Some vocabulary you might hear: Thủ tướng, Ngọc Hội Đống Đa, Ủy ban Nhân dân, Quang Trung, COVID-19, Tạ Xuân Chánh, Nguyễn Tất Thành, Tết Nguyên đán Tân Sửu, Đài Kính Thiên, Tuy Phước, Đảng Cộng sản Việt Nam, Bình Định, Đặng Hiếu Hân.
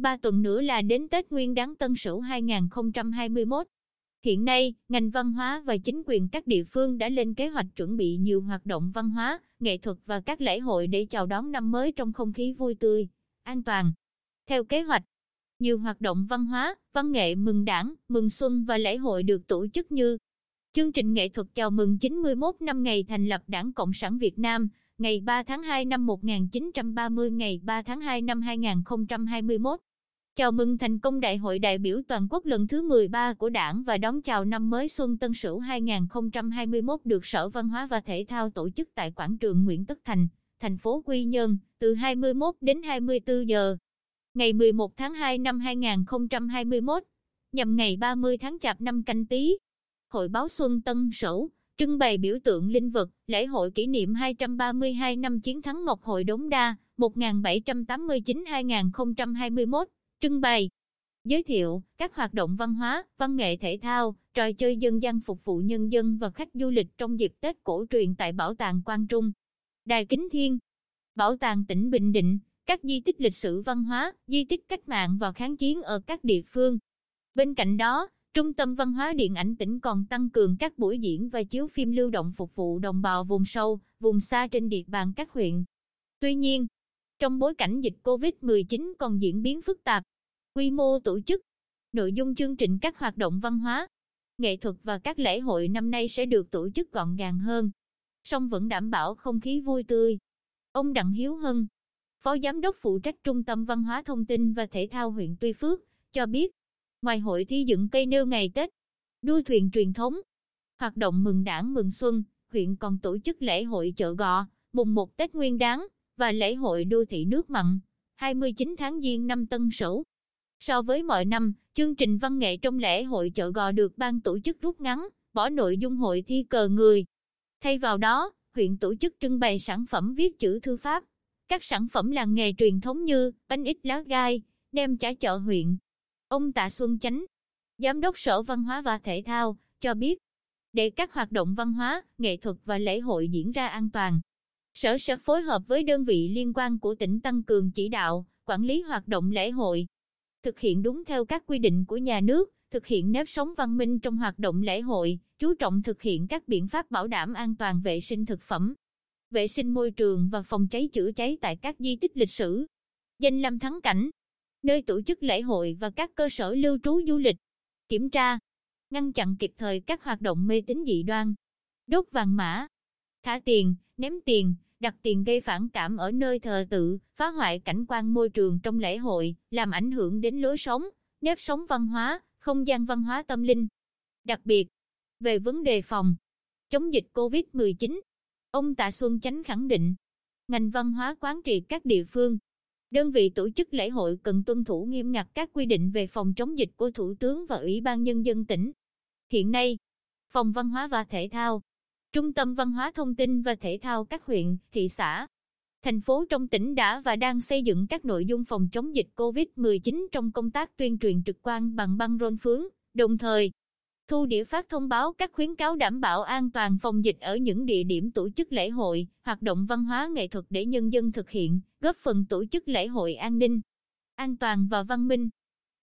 hơn 3 tuần nữa là đến Tết Nguyên đán Tân Sửu 2021. Hiện nay, ngành văn hóa và chính quyền các địa phương đã lên kế hoạch chuẩn bị nhiều hoạt động văn hóa, nghệ thuật và các lễ hội để chào đón năm mới trong không khí vui tươi, an toàn. Theo kế hoạch, nhiều hoạt động văn hóa, văn nghệ mừng Đảng, mừng xuân và lễ hội được tổ chức như chương trình nghệ thuật chào mừng 91 năm ngày thành lập Đảng Cộng sản Việt Nam, ngày 3 tháng 2 năm 1930, ngày 3 tháng 2 năm 2021. Chào mừng thành công Đại hội đại biểu toàn quốc lần thứ 13 của Đảng và đón chào năm mới xuân Tân Sửu 2021 được Sở Văn hóa và Thể thao tổ chức tại quảng trường Nguyễn Tất Thành, thành phố Quy Nhơn, từ 21 đến 24 giờ. Ngày 11 tháng 2 năm 2021, nhằm ngày 30 tháng Chạp năm Canh Tý, Hội báo Xuân Tân Sửu trưng bày biểu tượng linh vật, lễ hội kỷ niệm 232 năm chiến thắng Ngọc Hội Đống Đa, 1789-2021, trưng bày, giới thiệu các hoạt động văn hóa, văn nghệ thể thao, trò chơi dân gian phục vụ nhân dân và khách du lịch trong dịp Tết cổ truyền tại Bảo tàng Quang Trung, Đài Kính Thiên, Bảo tàng tỉnh Bình Định, các di tích lịch sử văn hóa, di tích cách mạng và kháng chiến ở các địa phương. Bên cạnh đó, Trung tâm Văn hóa Điện ảnh tỉnh còn tăng cường các buổi diễn và chiếu phim lưu động phục vụ đồng bào vùng sâu, vùng xa trên địa bàn các huyện. Tuy nhiên, trong bối cảnh dịch COVID-19 còn diễn biến phức tạp, quy mô tổ chức, nội dung chương trình các hoạt động văn hóa, nghệ thuật và các lễ hội năm nay sẽ được tổ chức gọn gàng hơn, song vẫn đảm bảo không khí vui tươi. Ông Đặng Hiếu Hân, Phó Giám đốc phụ trách Trung tâm Văn hóa Thông tin và Thể thao huyện Tuy Phước, cho biết, ngoài hội thi dựng cây nêu ngày Tết, đua thuyền truyền thống, hoạt động mừng Đảng mừng xuân, huyện còn tổ chức lễ hội chợ gò, mùng 1 Tết Nguyên đán và lễ hội đô thị nước mặn, 29 tháng Giêng năm Tân Sửu. So với mọi năm, chương trình văn nghệ trong lễ hội chợ gò được ban tổ chức rút ngắn, bỏ nội dung hội thi cờ người. Thay vào đó, huyện tổ chức trưng bày sản phẩm viết chữ thư pháp, các sản phẩm làng nghề truyền thống như bánh ít lá gai, nem chả chợ huyện. Ông Tạ Xuân Chánh, Giám đốc Sở Văn hóa và Thể thao, cho biết, để các hoạt động văn hóa, nghệ thuật và lễ hội diễn ra an toàn, Sở sẽ phối hợp với đơn vị liên quan của tỉnh tăng cường chỉ đạo, quản lý hoạt động lễ hội, thực hiện đúng theo các quy định của nhà nước, thực hiện nếp sống văn minh trong hoạt động lễ hội, chú trọng thực hiện các biện pháp bảo đảm an toàn vệ sinh thực phẩm, vệ sinh môi trường và phòng cháy chữa cháy tại các di tích lịch sử, danh lam thắng cảnh, nơi tổ chức lễ hội và các cơ sở lưu trú du lịch, kiểm tra, ngăn chặn kịp thời các hoạt động mê tín dị đoan, đốt vàng mã, thả tiền, ném tiền, đặt tiền gây phản cảm ở nơi thờ tự, phá hoại cảnh quan môi trường trong lễ hội, làm ảnh hưởng đến lối sống, nếp sống văn hóa, không gian văn hóa tâm linh. Đặc biệt, về vấn đề phòng chống dịch COVID-19, ông Tạ Xuân Chánh khẳng định, ngành văn hóa quán triệt các địa phương, đơn vị tổ chức lễ hội cần tuân thủ nghiêm ngặt các quy định về phòng chống dịch của Thủ tướng và Ủy ban Nhân dân tỉnh. Hiện nay, Phòng Văn hóa và Thể thao, Trung tâm Văn hóa Thông tin và Thể thao các huyện, thị xã, thành phố trong tỉnh đã và đang xây dựng các nội dung phòng chống dịch COVID-19 trong công tác tuyên truyền trực quan bằng băng rôn phướng, đồng thời thu đĩa phát thông báo các khuyến cáo đảm bảo an toàn phòng dịch ở những địa điểm tổ chức lễ hội, hoạt động văn hóa nghệ thuật để nhân dân thực hiện, góp phần tổ chức lễ hội an ninh, an toàn và văn minh.